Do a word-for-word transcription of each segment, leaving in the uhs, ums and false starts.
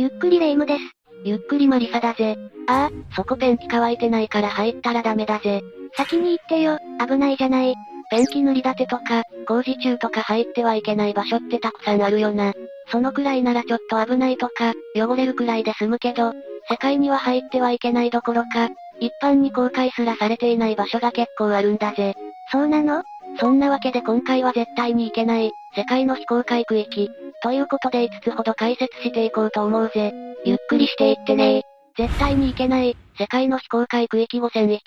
ゆっくりレ夢ムです。ゆっくりマリサだぜ。ああ、そこペンキ乾いてないから入ったらダメだぜ。先に行ってよ、危ないじゃない。ペンキ塗り立てとか、工事中とか入ってはいけない場所ってたくさんあるよな。そのくらいならちょっと危ないとか、汚れるくらいで済むけど、世界には入ってはいけないどころか、一般に公開すらされていない場所が結構あるんだぜ。そうなの？そんなわけで今回は絶対に行けない、世界の非公開区域、ということでいつつほど解説していこうと思うぜ。ゆっくりしていってねー。絶対に行けない、世界の非公開区域ごせんいち。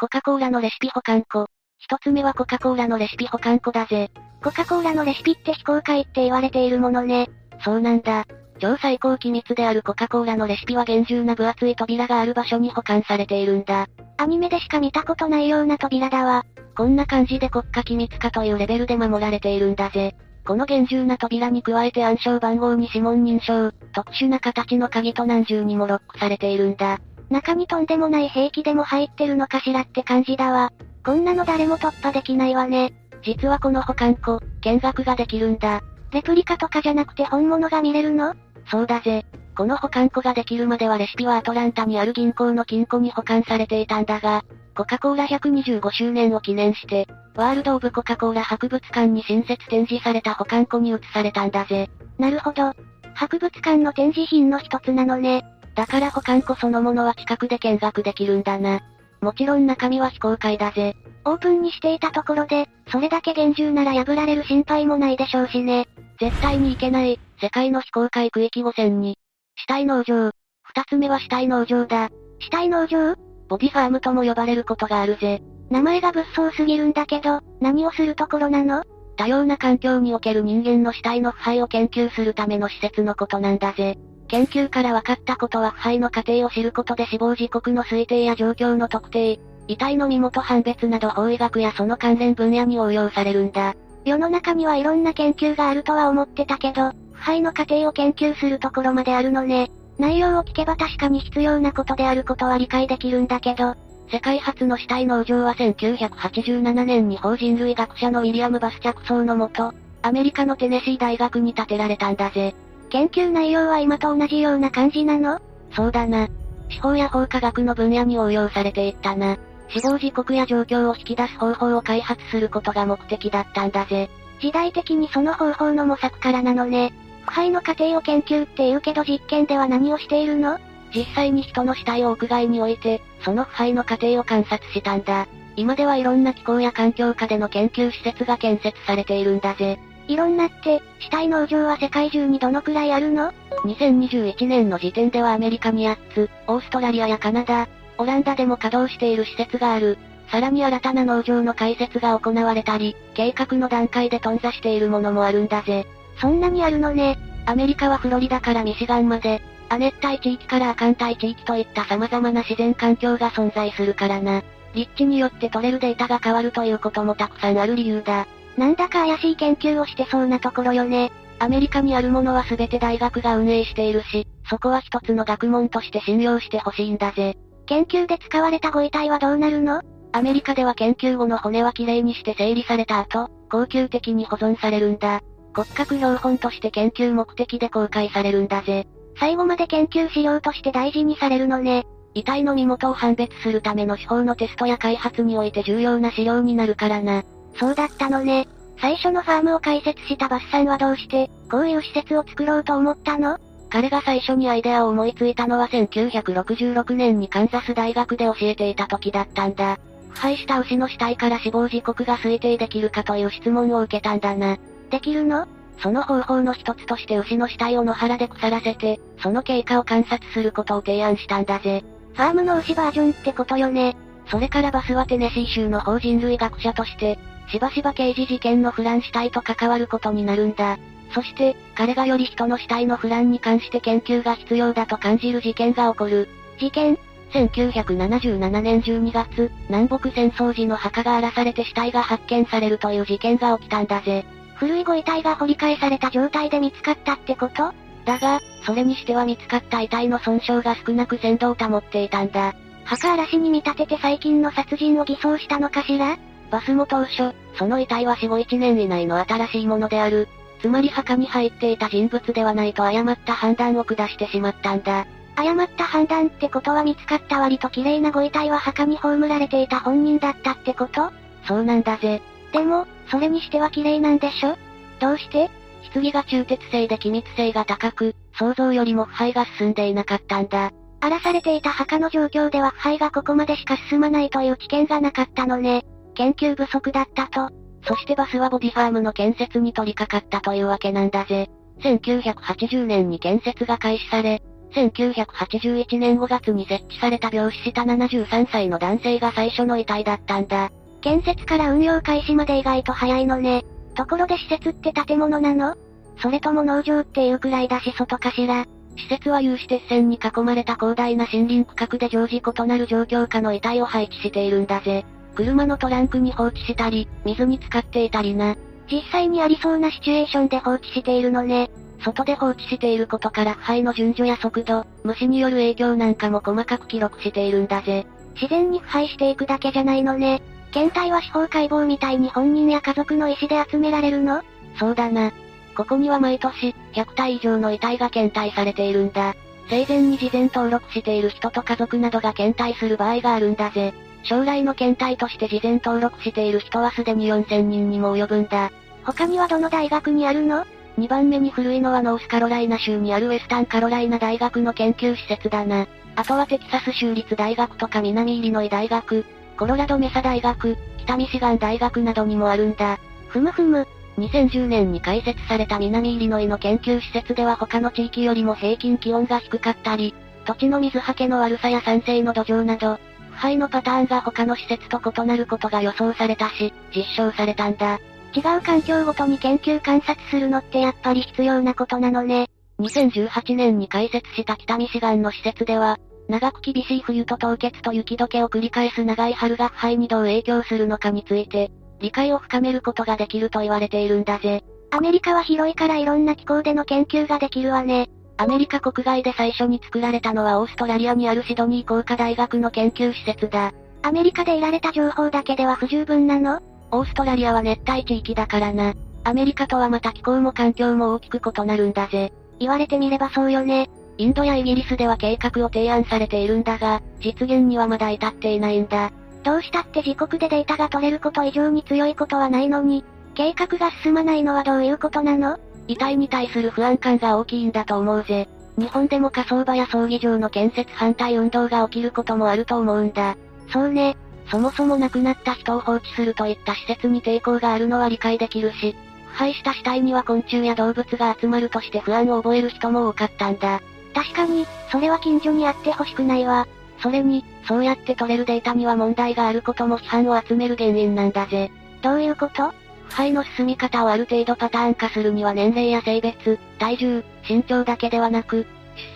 コカ・コーラのレシピ保管庫。一つ目はコカ・コーラのレシピ保管庫だぜ。コカ・コーラのレシピって非公開って言われているものね。そうなんだ。超最高機密であるコカ・コーラのレシピは厳重な分厚い扉がある場所に保管されているんだ。アニメでしか見たことないような扉だわ。こんな感じで国家機密化というレベルで守られているんだぜ。この厳重な扉に加えて暗証番号に指紋認証、特殊な形の鍵と何重にもロックされているんだ。中にとんでもない兵器でも入ってるのかしらって感じだわ。こんなの誰も突破できないわね。実はこの保管庫、見学ができるんだ。レプリカとかじゃなくて本物が見れるの？そうだぜ。この保管庫ができるまではレシピはアトランタにある銀行の金庫に保管されていたんだが、コカ・コーラひゃくにじゅうごしゅうねんを記念して、ワールド・オブ・コカ・コーラ博物館に新設展示された保管庫に移されたんだぜ。なるほど。博物館の展示品の一つなのね。だから保管庫そのものは近くで見学できるんだな。もちろん中身は非公開だぜ。オープンにしていたところで、それだけ厳重なら破られる心配もないでしょうしね。絶対に行けない、世界の非公開区域ごせんに。死体農場。二つ目は死体農場だ。死体農場？ボディファームとも呼ばれることがあるぜ。名前が物騒すぎるんだけど、何をするところなの？多様な環境における人間の死体の腐敗を研究するための施設のことなんだぜ。研究から分かったことは腐敗の過程を知ることで死亡時刻の推定や状況の特定、遺体の身元判別など法医学やその関連分野に応用されるんだ。世の中にはいろんな研究があるとは思ってたけど、腐敗の過程を研究するところまであるのね。内容を聞けば確かに必要なことであることは理解できるんだけど、世界初の死体農場はせんきゅうひゃくはちじゅうななねんに法人類学者のウィリアム・バス着想のもと、アメリカのテネシー大学に建てられたんだぜ。研究内容は今と同じような感じなの？そうだな。司法や法科学の分野に応用されていったな。死亡時刻や状況を引き出す方法を開発することが目的だったんだぜ。時代的にその方法の模索からなのね。腐敗の過程を研究って言うけど実験では何をしているの？実際に人の死体を屋外に置いて、その腐敗の過程を観察したんだ。今ではいろんな気候や環境下での研究施設が建設されているんだぜ。いろんなって、死体農場は世界中にどのくらいあるの？にせんにじゅういちねんの時点ではアメリカにはっつ、オーストラリアやカナダ、オランダでも稼働している施設がある。さらに新たな農場の開設が行われたり、計画の段階で頓挫しているものもあるんだぜ。そんなにあるのね。アメリカはフロリダからミシガンまで、亜熱帯地域から亜寒帯地域といった様々な自然環境が存在するからな。立地によって取れるデータが変わるということもたくさんある理由だ。なんだか怪しい研究をしてそうなところよね。アメリカにあるものは全て大学が運営しているし、そこは一つの学問として信用してほしいんだぜ。研究で使われたご遺体はどうなるの？アメリカでは研究後の骨はきれいにして整理された後、恒久的に保存されるんだ。骨格標本として研究目的で公開されるんだぜ。最後まで研究資料として大事にされるのね。遺体の身元を判別するための手法のテストや開発において重要な資料になるからな。そうだったのね。最初のファームを開設したバスさんはどうして、こういう施設を作ろうと思ったの？彼が最初にアイデアを思いついたのはせんきゅうひゃくろくじゅうろくねんにカンザス大学で教えていた時だったんだ。腐敗した牛の死体から死亡時刻が推定できるかという質問を受けたんだな。できるの？その方法の一つとして牛の死体を野原で腐らせて、その経過を観察することを提案したんだぜ。ファームの牛バージョンってことよね。それからバスはテネシー州の法人類学者として、しばしば刑事事件の腐乱死体と関わることになるんだ。そして、彼がより人の死体の腐乱に関して研究が必要だと感じる事件が起こる。事件？せんきゅうひゃくななじゅうななねんじゅうにがつ、南北戦争時の墓が荒らされて死体が発見されるという事件が起きたんだぜ。古いご遺体が掘り返された状態で見つかったってこと？だが、それにしては見つかった遺体の損傷が少なく鮮度を保っていたんだ。墓荒らしに見立てて最近の殺人を偽装したのかしら？バスも当初、その遺体は死後いちねん以内の新しいものである。つまり墓に入っていた人物ではないと誤った判断を下してしまったんだ。誤った判断ってことは、見つかった割と綺麗なご遺体は墓に葬られていた本人だったってこと？そうなんだぜ。でも、それにしては綺麗なんでしょ？どうして？棺が鋳鉄製で気密性が高く、想像よりも腐敗が進んでいなかったんだ。荒らされていた墓の状況では腐敗がここまでしか進まないという知見がなかったのね。研究不足だったと。そしてバスはボディファームの建設に取り掛かったというわけなんだぜ。せんきゅうひゃくはちじゅうねんに建設が開始され、せんきゅうひゃくはちじゅういちねんごがつに設置された病死したななじゅうさんさいの男性が最初の遺体だったんだ。建設から運用開始まで意外と早いのね。ところで施設って建物なの？それとも農場っていうくらいだし外かしら？施設は有刺鉄線に囲まれた広大な森林区画で常時異なる状況下の遺体を配置しているんだぜ。車のトランクに放置したり、水に浸かっていたりな。実際にありそうなシチュエーションで放置しているのね。外で放置していることから腐敗の順序や速度、虫による影響なんかも細かく記録しているんだぜ。自然に腐敗していくだけじゃないのね。検体は司法解剖みたいに本人や家族の意思で集められるの？そうだな。ここには毎年、ひゃくたい以上の遺体が検体されているんだ。生前に事前登録している人と家族などが検体する場合があるんだぜ。将来の検体として事前登録している人はすでによんせんにんにも及ぶんだ。他にはどの大学にあるの？にばんめに古いのはノースカロライナ州にあるウェスタンカロライナ大学の研究施設だな。あとはテキサス州立大学とか南イリノイ大学、コロラドメサ大学、北ミシガン大学などにもあるんだ。ふむふむ。にせんじゅうねんに開設された南イリノイの研究施設では他の地域よりも平均気温が低かったり、土地の水はけの悪さや酸性の土壌など、腐敗のパターンが他の施設と異なることが予想されたし、実証されたんだ。違う環境ごとに研究観察するのってやっぱり必要なことなのね。にせんじゅうはちねんに開設した北ミシガンの施設では、長く厳しい冬と凍結と雪解けを繰り返す長い春が腐敗にどう影響するのかについて、理解を深めることができると言われているんだぜ。アメリカは広いからいろんな気候での研究ができるわね。アメリカ国外で最初に作られたのはオーストラリアにあるシドニー工科大学の研究施設だ。アメリカで得られた情報だけでは不十分なの？オーストラリアは熱帯地域だからな。アメリカとはまた気候も環境も大きく異なるんだぜ。言われてみればそうよね。インドやイギリスでは計画を提案されているんだが、実現にはまだ至っていないんだ。どうしたって自国でデータが取れること以上に強いことはないのに、計画が進まないのはどういうことなの？遺体に対する不安感が大きいんだと思うぜ。日本でも火葬場や葬儀場の建設反対運動が起きることもあると思うんだ。そうね。そもそも亡くなった人を放置するといった施設に抵抗があるのは理解できるし、腐敗した死体には昆虫や動物が集まるとして不安を覚える人も多かったんだ。確かに、それは近所にあってほしくないわ。それに、そうやって取れるデータには問題があることも批判を集める原因なんだぜ。どういうこと？腐敗の進み方をある程度パターン化するには年齢や性別、体重、身長だけではなく、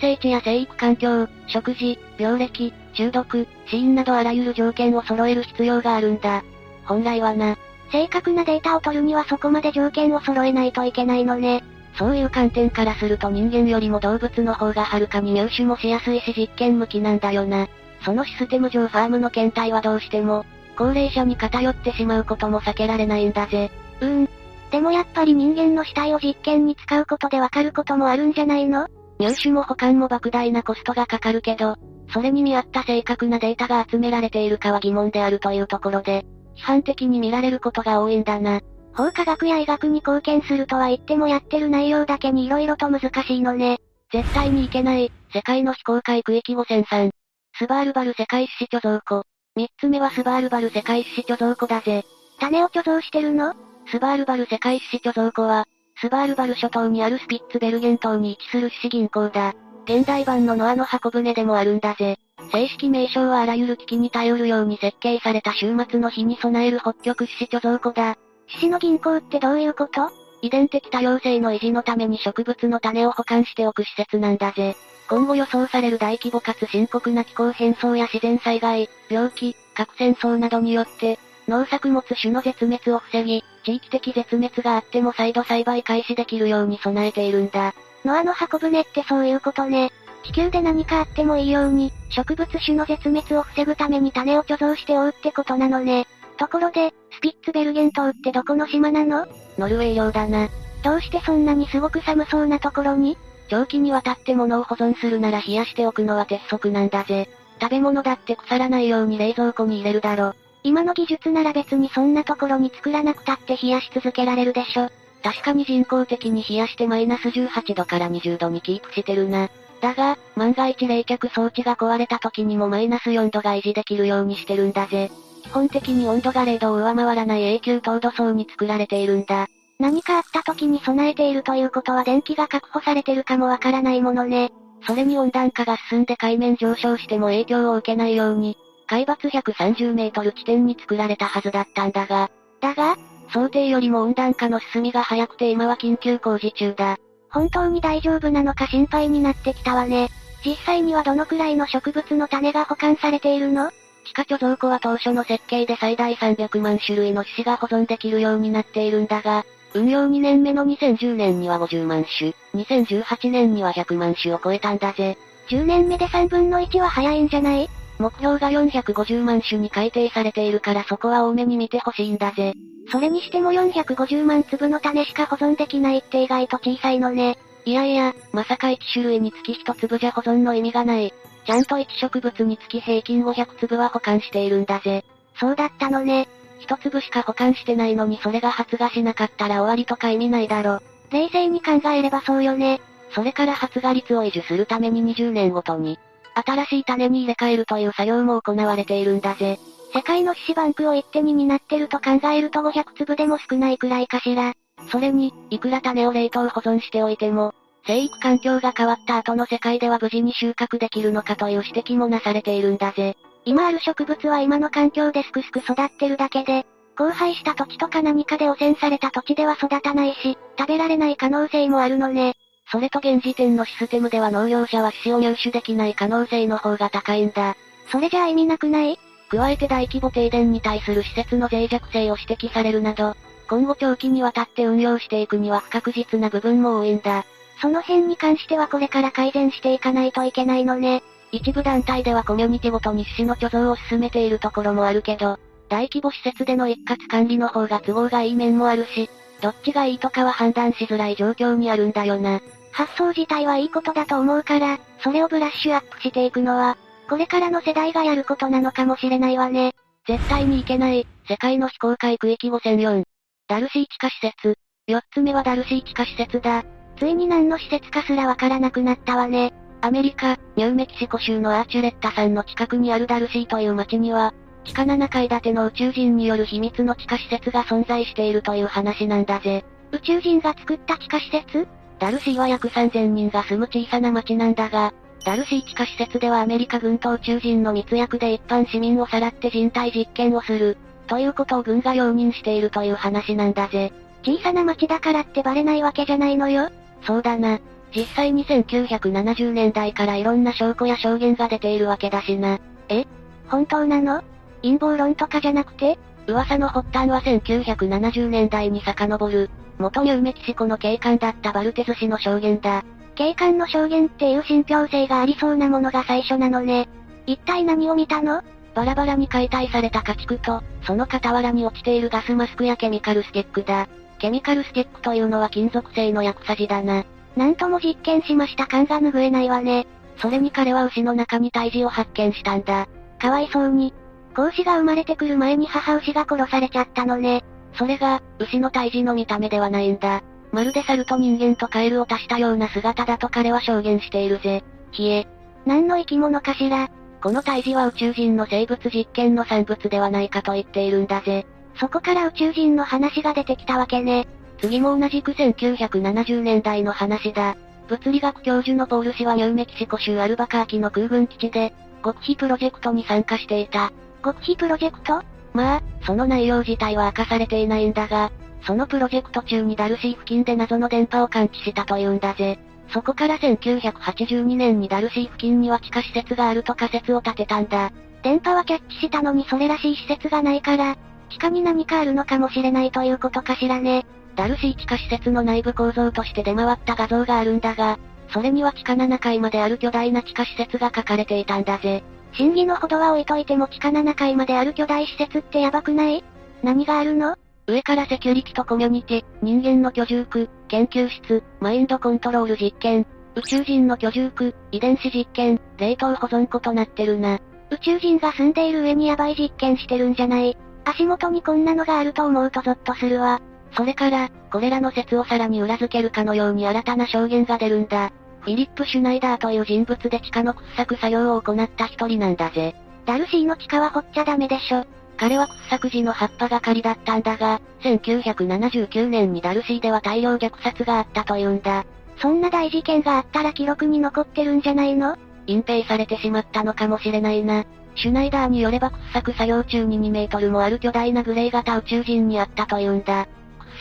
出生地や生育環境、食事、病歴、中毒、死因などあらゆる条件を揃える必要があるんだ。本来はな。正確なデータを取るにはそこまで条件を揃えないといけないのね。そういう観点からすると人間よりも動物の方がはるかに入手もしやすいし実験向きなんだよな。そのシステム上ファームの検体はどうしても、高齢者に偏ってしまうことも避けられないんだぜ。うーん。でもやっぱり人間の死体を実験に使うことでわかることもあるんじゃないの？入手も保管も莫大なコストがかかるけど、それに見合った正確なデータが集められているかは疑問であるというところで、批判的に見られることが多いんだな。法科学や医学に貢献するとは言ってもやってる内容だけに色々と難しいのね。絶対にいけない、世界の非公開区域ごせんさん。スバールバル世界種子貯蔵庫。三つ目はスバールバル世界種子貯蔵庫だぜ。種を貯蔵してるの？スバールバル世界種子貯蔵庫は、スバールバル諸島にあるスピッツベルゲン島に位置する種子銀行だ。現代版のノアの箱舟でもあるんだぜ。正式名称はあらゆる危機に頼るように設計された終末の日に備える北極種子貯蔵庫だ。種子の銀行ってどういうこと？遺伝的多様性の維持のために植物の種を保管しておく施設なんだぜ。今後予想される大規模かつ深刻な気候変動や自然災害、病気、核戦争などによって、農作物種の絶滅を防ぎ、地域的絶滅があっても再度栽培開始できるように備えているんだ。ノアの箱舟ってそういうことね。地球で何かあってもいいように、植物種の絶滅を防ぐために種を貯蔵しておうってことなのね。ところで、スピッツベルゲン島ってどこの島なの？ノルウェー領だな。どうしてそんなにすごく寒そうなところに？長期にわたって物を保存するなら冷やしておくのは鉄則なんだぜ。食べ物だって腐らないように冷蔵庫に入れるだろ。今の技術なら別にそんなところに作らなくたって冷やし続けられるでしょ。確かに人工的に冷やしてマイナスじゅうはちどからにじゅうどにキープしてるな。だが、万が一冷却装置が壊れた時にもマイナスよんどが維持できるようにしてるんだぜ。基本的に温度がれいどを上回らない永久凍土層に作られているんだ。何かあった時に備えているということは電気が確保されてるかもわからないものね。それに温暖化が進んで海面上昇しても影響を受けないように、海抜ひゃくさんじゅうメートル地点に作られたはずだったんだが。だが、想定よりも温暖化の進みが早くて今は緊急工事中だ。本当に大丈夫なのか心配になってきたわね。実際にはどのくらいの植物の種が保管されているの？地下貯蔵庫は当初の設計で最大さんびゃくまんしゅるいの種子が保存できるようになっているんだが、運用にねんめのにせんじゅうねんにはごじゅうまんしゅ、にせんじゅうはちねんにはひゃくまんしゅを超えたんだぜ。じゅうねんめでさんぶんのいちは早いんじゃない？目標がよんひゃくごじゅうまんしゅに改定されているからそこは多めに見てほしいんだぜ。それにしてもよんひゃくごじゅうまんつぶの種しか保存できないって意外と小さいのね。いやいや、まさかいちしゅるいにつきひとつぶじゃ保存の意味がない。ちゃんといちしょくぶつにつき平均ごひゃくつぶは保管しているんだぜ。そうだったのね。ひとつぶしか保管してないのにそれが発芽しなかったら終わりとか意味ないだろ。冷静に考えればそうよね。それから発芽率を維持するためににじゅうねんごとに、新しい種に入れ替えるという作業も行われているんだぜ。世界の種子バンクを一手に担ってると考えるとごひゃくつぶでも少ないくらいかしら。それに、いくら種を冷凍保存しておいても、生育環境が変わった後の世界では無事に収穫できるのかという指摘もなされているんだぜ。今ある植物は今の環境ですくすく育ってるだけで、荒廃した土地とか何かで汚染された土地では育たないし、食べられない可能性もあるのね。それと現時点のシステムでは農業者は種子を入手できない可能性の方が高いんだ。それじゃあ意味なくない？加えて大規模停電に対する施設の脆弱性を指摘されるなど、今後長期にわたって運用していくには不確実な部分も多いんだ。その辺に関してはこれから改善していかないといけないのね。一部団体ではコミュニティごとに種子の貯蔵を進めているところもあるけど、大規模施設での一括管理の方が都合がいい面もあるし、どっちがいいとかは判断しづらい状況にあるんだよな。発想自体はいいことだと思うから、それをブラッシュアップしていくのは、これからの世代がやることなのかもしれないわね。絶対にいけない、世界の非公開区域ごせんよん。ダルシー地下施設。よっつめはダルシー地下施設だ。ついに何の施設かすらわからなくなったわね。アメリカ、ニューメキシコ州のアーチュレッタ山の近くにあるダルシーという町には、地下ななかいだての宇宙人による秘密の地下施設が存在しているという話なんだぜ。宇宙人が作った地下施設？ダルシーは約さんぜんにんが住む小さな町なんだが、ダルシー地下施設ではアメリカ軍と宇宙人の密約で一般市民をさらって人体実験をする、ということを軍が容認しているという話なんだぜ。小さな町だからってバレないわけじゃないのよ？そうだな。実際にせんきゅうひゃくななじゅうねんだいからいろんな証拠や証言が出ているわけだしな。え？本当なの？陰謀論とかじゃなくて？噂の発端はせんきゅうひゃくななじゅうねんだいに遡る、元ニューメキシコの警官だったバルテズ氏の証言だ。警官の証言っていう信憑性がありそうなものが最初なのね。一体何を見たの？バラバラに解体された家畜と、その傍らに落ちているガスマスクやケミカルスティックだ。ケミカルスティックというのは金属製の薬剤だな。なんとも実験しました感が拭えないわね。それに彼は牛の中に胎児を発見したんだ。かわいそうに。子牛が生まれてくる前に母牛が殺されちゃったのね。それが、牛の胎児の見た目ではないんだ。まるで猿と人間とカエルを足したような姿だと彼は証言しているぜ。ひえ。何の生き物かしら。この胎児は宇宙人の生物実験の産物ではないかと言っているんだぜ。そこから宇宙人の話が出てきたわけね。次も同じくせんきゅうひゃくななじゅうねんだいの話だ。物理学教授のポール氏はニューメキシコ州アルバカーキの空軍基地で、極秘プロジェクトに参加していた。極秘プロジェクト？まあ、その内容自体は明かされていないんだが、そのプロジェクト中にダルシー付近で謎の電波を感知したというんだぜ。そこからせんきゅうひゃくはちじゅうにねんにダルシー付近には地下施設があると仮説を立てたんだ。電波はキャッチしたのにそれらしい施設がないから、地下に何かあるのかもしれないということかしらね。ダルシー地下施設の内部構造として出回った画像があるんだが、それには地下ななかいまである巨大な地下施設が書かれていたんだぜ。真偽のほどは置いといても地下ななかいまである巨大施設ってやばくない？何があるの？上からセキュリティとコミュニティ、人間の居住区、研究室、マインドコントロール実験、宇宙人の居住区、遺伝子実験、冷凍保存庫となってるな。宇宙人が住んでいる上にヤバい実験してるんじゃない。足元にこんなのがあると思うとゾッとするわ。それから、これらの説をさらに裏付けるかのように新たな証言が出るんだ。フィリップ・シュナイダーという人物で地下の掘削作業を行った一人なんだぜ。ダルシーの地下は掘っちゃダメでしょ。彼は掘削時の葉っぱ係だったんだが、せんきゅうひゃくななじゅうきゅうねんにダルシーでは大量虐殺があったというんだ。そんな大事件があったら記録に残ってるんじゃないの？隠蔽されてしまったのかもしれないな。シュナイダーによれば掘削作業中ににメートルもある巨大なグレー型宇宙人にあったというんだ。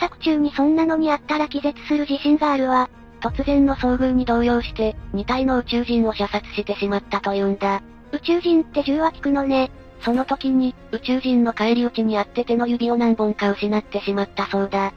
掘削中にそんなのにあったら気絶する自信があるわ。突然の遭遇に動揺して、にたいの宇宙人を射殺してしまったというんだ。宇宙人って銃は効くのね。その時に、宇宙人の返り討ちにあって手の指を何本か失ってしまったそうだ。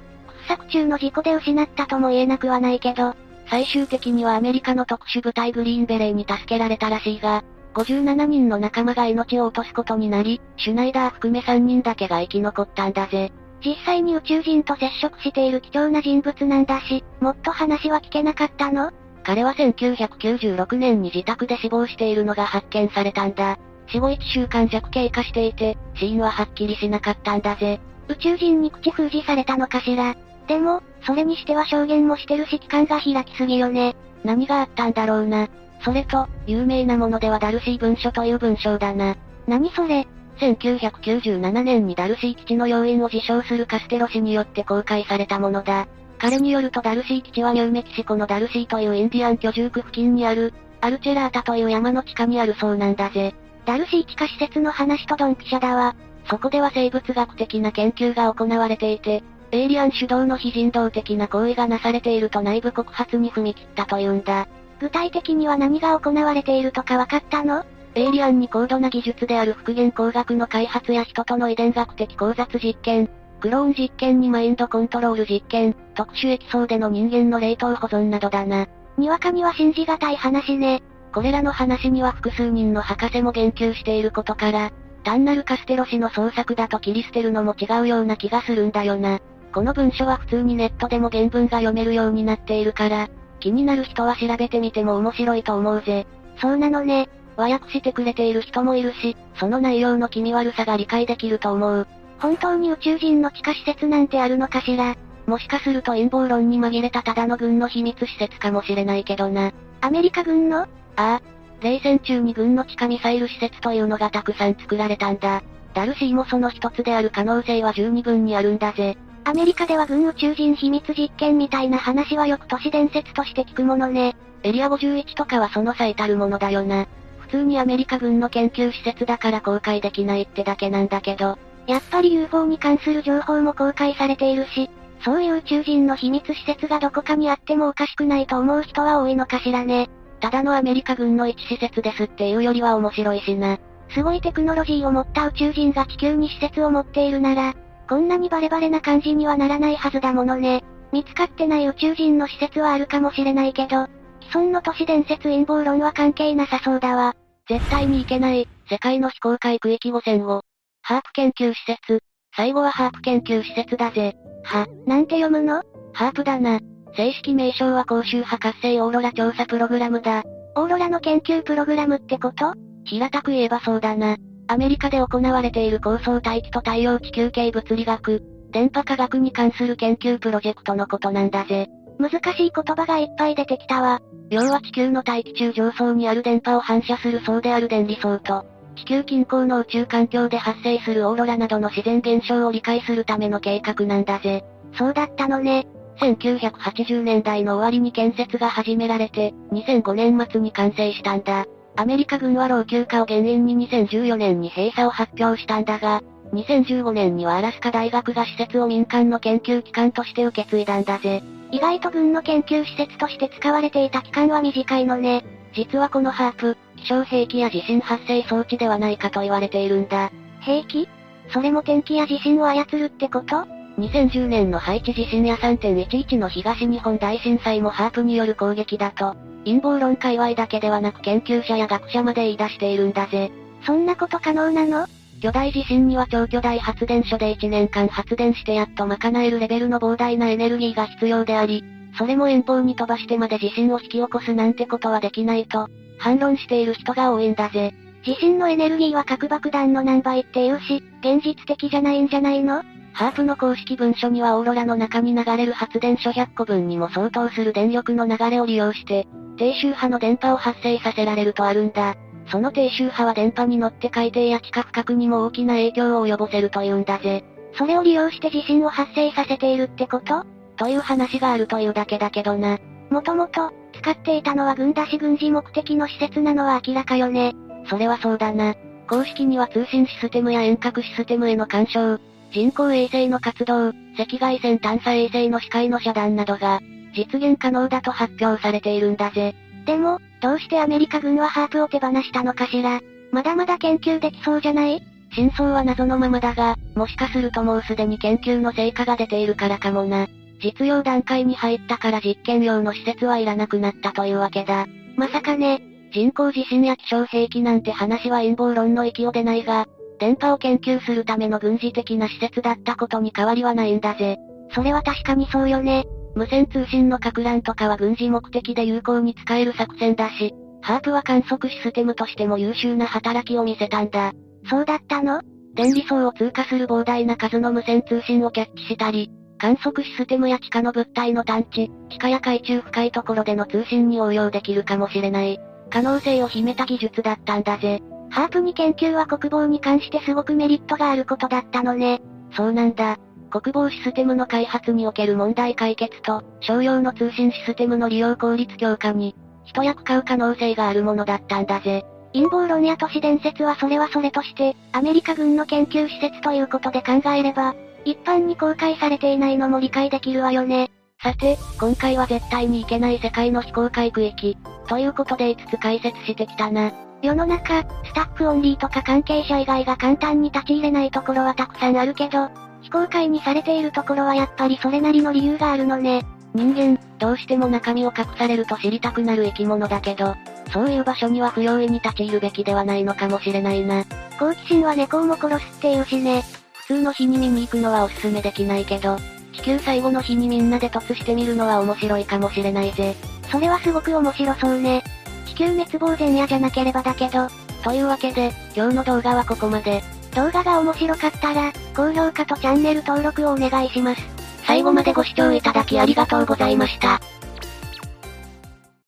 掘削中の事故で失ったとも言えなくはないけど、最終的にはアメリカの特殊部隊グリーンベレーに助けられたらしいが、ごじゅうななにんの仲間が命を落とすことになり、シュナイダー含めさんにんだけが生き残ったんだぜ。実際に宇宙人と接触している貴重な人物なんだし、もっと話は聞けなかったの？彼はせんきゅうひゃくきゅうじゅうろくねんに自宅で死亡しているのが発見されたんだ。死後いっしゅうかん弱経過していて、死因ははっきりしなかったんだぜ。宇宙人に口封じされたのかしら。でも、それにしては証言もしてるし期間が開きすぎよね。何があったんだろうな。それと、有名なものではダルシー文書という文章だな。何それ？せんきゅうひゃくきゅうじゅうななねんにダルシー基地の要員を自称するカステロ氏によって公開されたものだ。彼によるとダルシー基地はニューメキシコのダルシーというインディアン居住区付近にある、アルチェラータという山の地下にあるそうなんだぜ。ダルシー地下施設の話とドンピシャだわ。そこでは生物学的な研究が行われていて、エイリアン主導の非人道的な行為がなされていると内部告発に踏み切ったというんだ。具体的には何が行われているとかわかったの？エイリアンに高度な技術である復元工学の開発や人との遺伝学的交雑実験、クローン実験にマインドコントロール実験、特殊液層での人間の冷凍保存などだな。にわかには信じがたい話ね。これらの話には複数人の博士も言及していることから、単なるカステロ氏の創作だと切り捨てるのも違うような気がするんだよな。この文書は普通にネットでも原文が読めるようになっているから、気になる人は調べてみても面白いと思うぜ。そうなのね。和訳してくれている人もいるし、その内容の気味悪さが理解できると思う。本当に宇宙人の地下施設なんてあるのかしら。もしかすると陰謀論に紛れたただの軍の秘密施設かもしれないけどな。アメリカ軍の？ああ。冷戦中に軍の地下ミサイル施設というのがたくさん作られたんだ。ダルシーもその一つである可能性は十二分にあるんだぜ。アメリカでは軍宇宙人秘密実験みたいな話はよく都市伝説として聞くものね。エリアごじゅういちとかはその最たるものだよな。普通にアメリカ軍の研究施設だから公開できないってだけなんだけど、やっぱり ユーフォー に関する情報も公開されているし、そういう宇宙人の秘密施設がどこかにあってもおかしくないと思う人は多いのかしらね。ただのアメリカ軍の一施設ですっていうよりは面白いしな。すごいテクノロジーを持った宇宙人が地球に施設を持っているなら、こんなにバレバレな感じにはならないはずだものね。見つかってない宇宙人の施設はあるかもしれないけど、既存の都市伝説陰謀論は関係なさそうだわ。絶対に行けない、世界の非公開区域ごせんご。ハープ研究施設。最後はハープ研究施設だぜ。は、なんて読むの？ハープだな。正式名称は高周波活性オーロラ調査プログラムだ。オーロラの研究プログラムってこと？平たく言えばそうだな。アメリカで行われている高層大気と太陽地球系物理学、電波科学に関する研究プロジェクトのことなんだぜ。難しい言葉がいっぱい出てきたわ。要は地球の大気中上層にある電波を反射する層である電離層と、地球近郊の宇宙環境で発生するオーロラなどの自然現象を理解するための計画なんだぜ。そうだったのね。せんきゅうひゃくはちじゅうねんだいの終わりに建設が始められて、にせんごねんまつに完成したんだ。アメリカ軍は老朽化を原因ににせんじゅうよねんに閉鎖を発表したんだが、にせんじゅうごねんにはアラスカ大学が施設を民間の研究機関として受け継いだんだぜ。意外と軍の研究施設として使われていた期間は短いのね。実はこのハープ、気象兵器や地震発生装置ではないかと言われているんだ。兵器？それも天気や地震を操るってこと？にせんじゅうねんのハイチ地震や さんてんいちいち の東日本大震災もハープによる攻撃だと、陰謀論界隈だけではなく研究者や学者まで言い出しているんだぜ。そんなこと可能なの？巨大地震には超巨大発電所でいちねんかん発電してやっと賄えるレベルの膨大なエネルギーが必要であり、それも遠方に飛ばしてまで地震を引き起こすなんてことはできないと、反論している人が多いんだぜ。地震のエネルギーは核爆弾の何倍っていうし、現実的じゃないんじゃないの？ハープの公式文書にはオーロラの中に流れる発電所ひゃっこぶんにも相当する電力の流れを利用して、低周波の電波を発生させられるとあるんだ。その低周波は電波に乗って海底や地下深くにも大きな影響を及ぼせるというんだぜ。それを利用して地震を発生させているってこと？という話があるというだけだけどな。もともと、使っていたのは軍だし軍事目的の施設なのは明らかよね。それはそうだな。公式には通信システムや遠隔システムへの干渉、人工衛星の活動、赤外線探査衛星の視界の遮断などが、実現可能だと発表されているんだぜ。でも、どうしてアメリカ軍はハープを手放したのかしら。まだまだ研究できそうじゃない？真相は謎のままだが、もしかするともうすでに研究の成果が出ているからかもな。実用段階に入ったから実験用の施設はいらなくなったというわけだ。まさかね。人工地震や気象兵器なんて話は陰謀論の域を出ないが、電波を研究するための軍事的な施設だったことに変わりはないんだぜ。それは確かにそうよね。無線通信のかく乱とかは軍事目的で有効に使える作戦だし、ハープは観測システムとしても優秀な働きを見せたんだ。そうだったの？電離層を通過する膨大な数の無線通信をキャッチしたり、観測システムや地下の物体の探知、地下や海中深いところでの通信に応用できるかもしれない可能性を秘めた技術だったんだぜ。ハープに研究は国防に関してすごくメリットがあることだったのね。そうなんだ。国防システムの開発における問題解決と、商用の通信システムの利用効率強化に、一役買う可能性があるものだったんだぜ。陰謀論や都市伝説はそれはそれとして、アメリカ軍の研究施設ということで考えれば、一般に公開されていないのも理解できるわよね。さて、今回は絶対に行けない世界の非公開区域、ということでいつつ解説してきたな。世の中、スタッフオンリーとか関係者以外が簡単に立ち入れないところはたくさんあるけど、非公開にされているところはやっぱりそれなりの理由があるのね。人間、どうしても中身を隠されると知りたくなる生き物だけど、そういう場所には不用意に立ち入るべきではないのかもしれないな。好奇心は猫をも殺すっていうしね。普通の日に見に行くのはおすすめできないけど、地球最後の日にみんなで突してみるのは面白いかもしれないぜ。それはすごく面白そうね。地球滅亡前夜じゃなければだけど。というわけで、今日の動画はここまで。動画が面白かったら、高評価とチャンネル登録をお願いします。最後までご視聴いただきありがとうございました。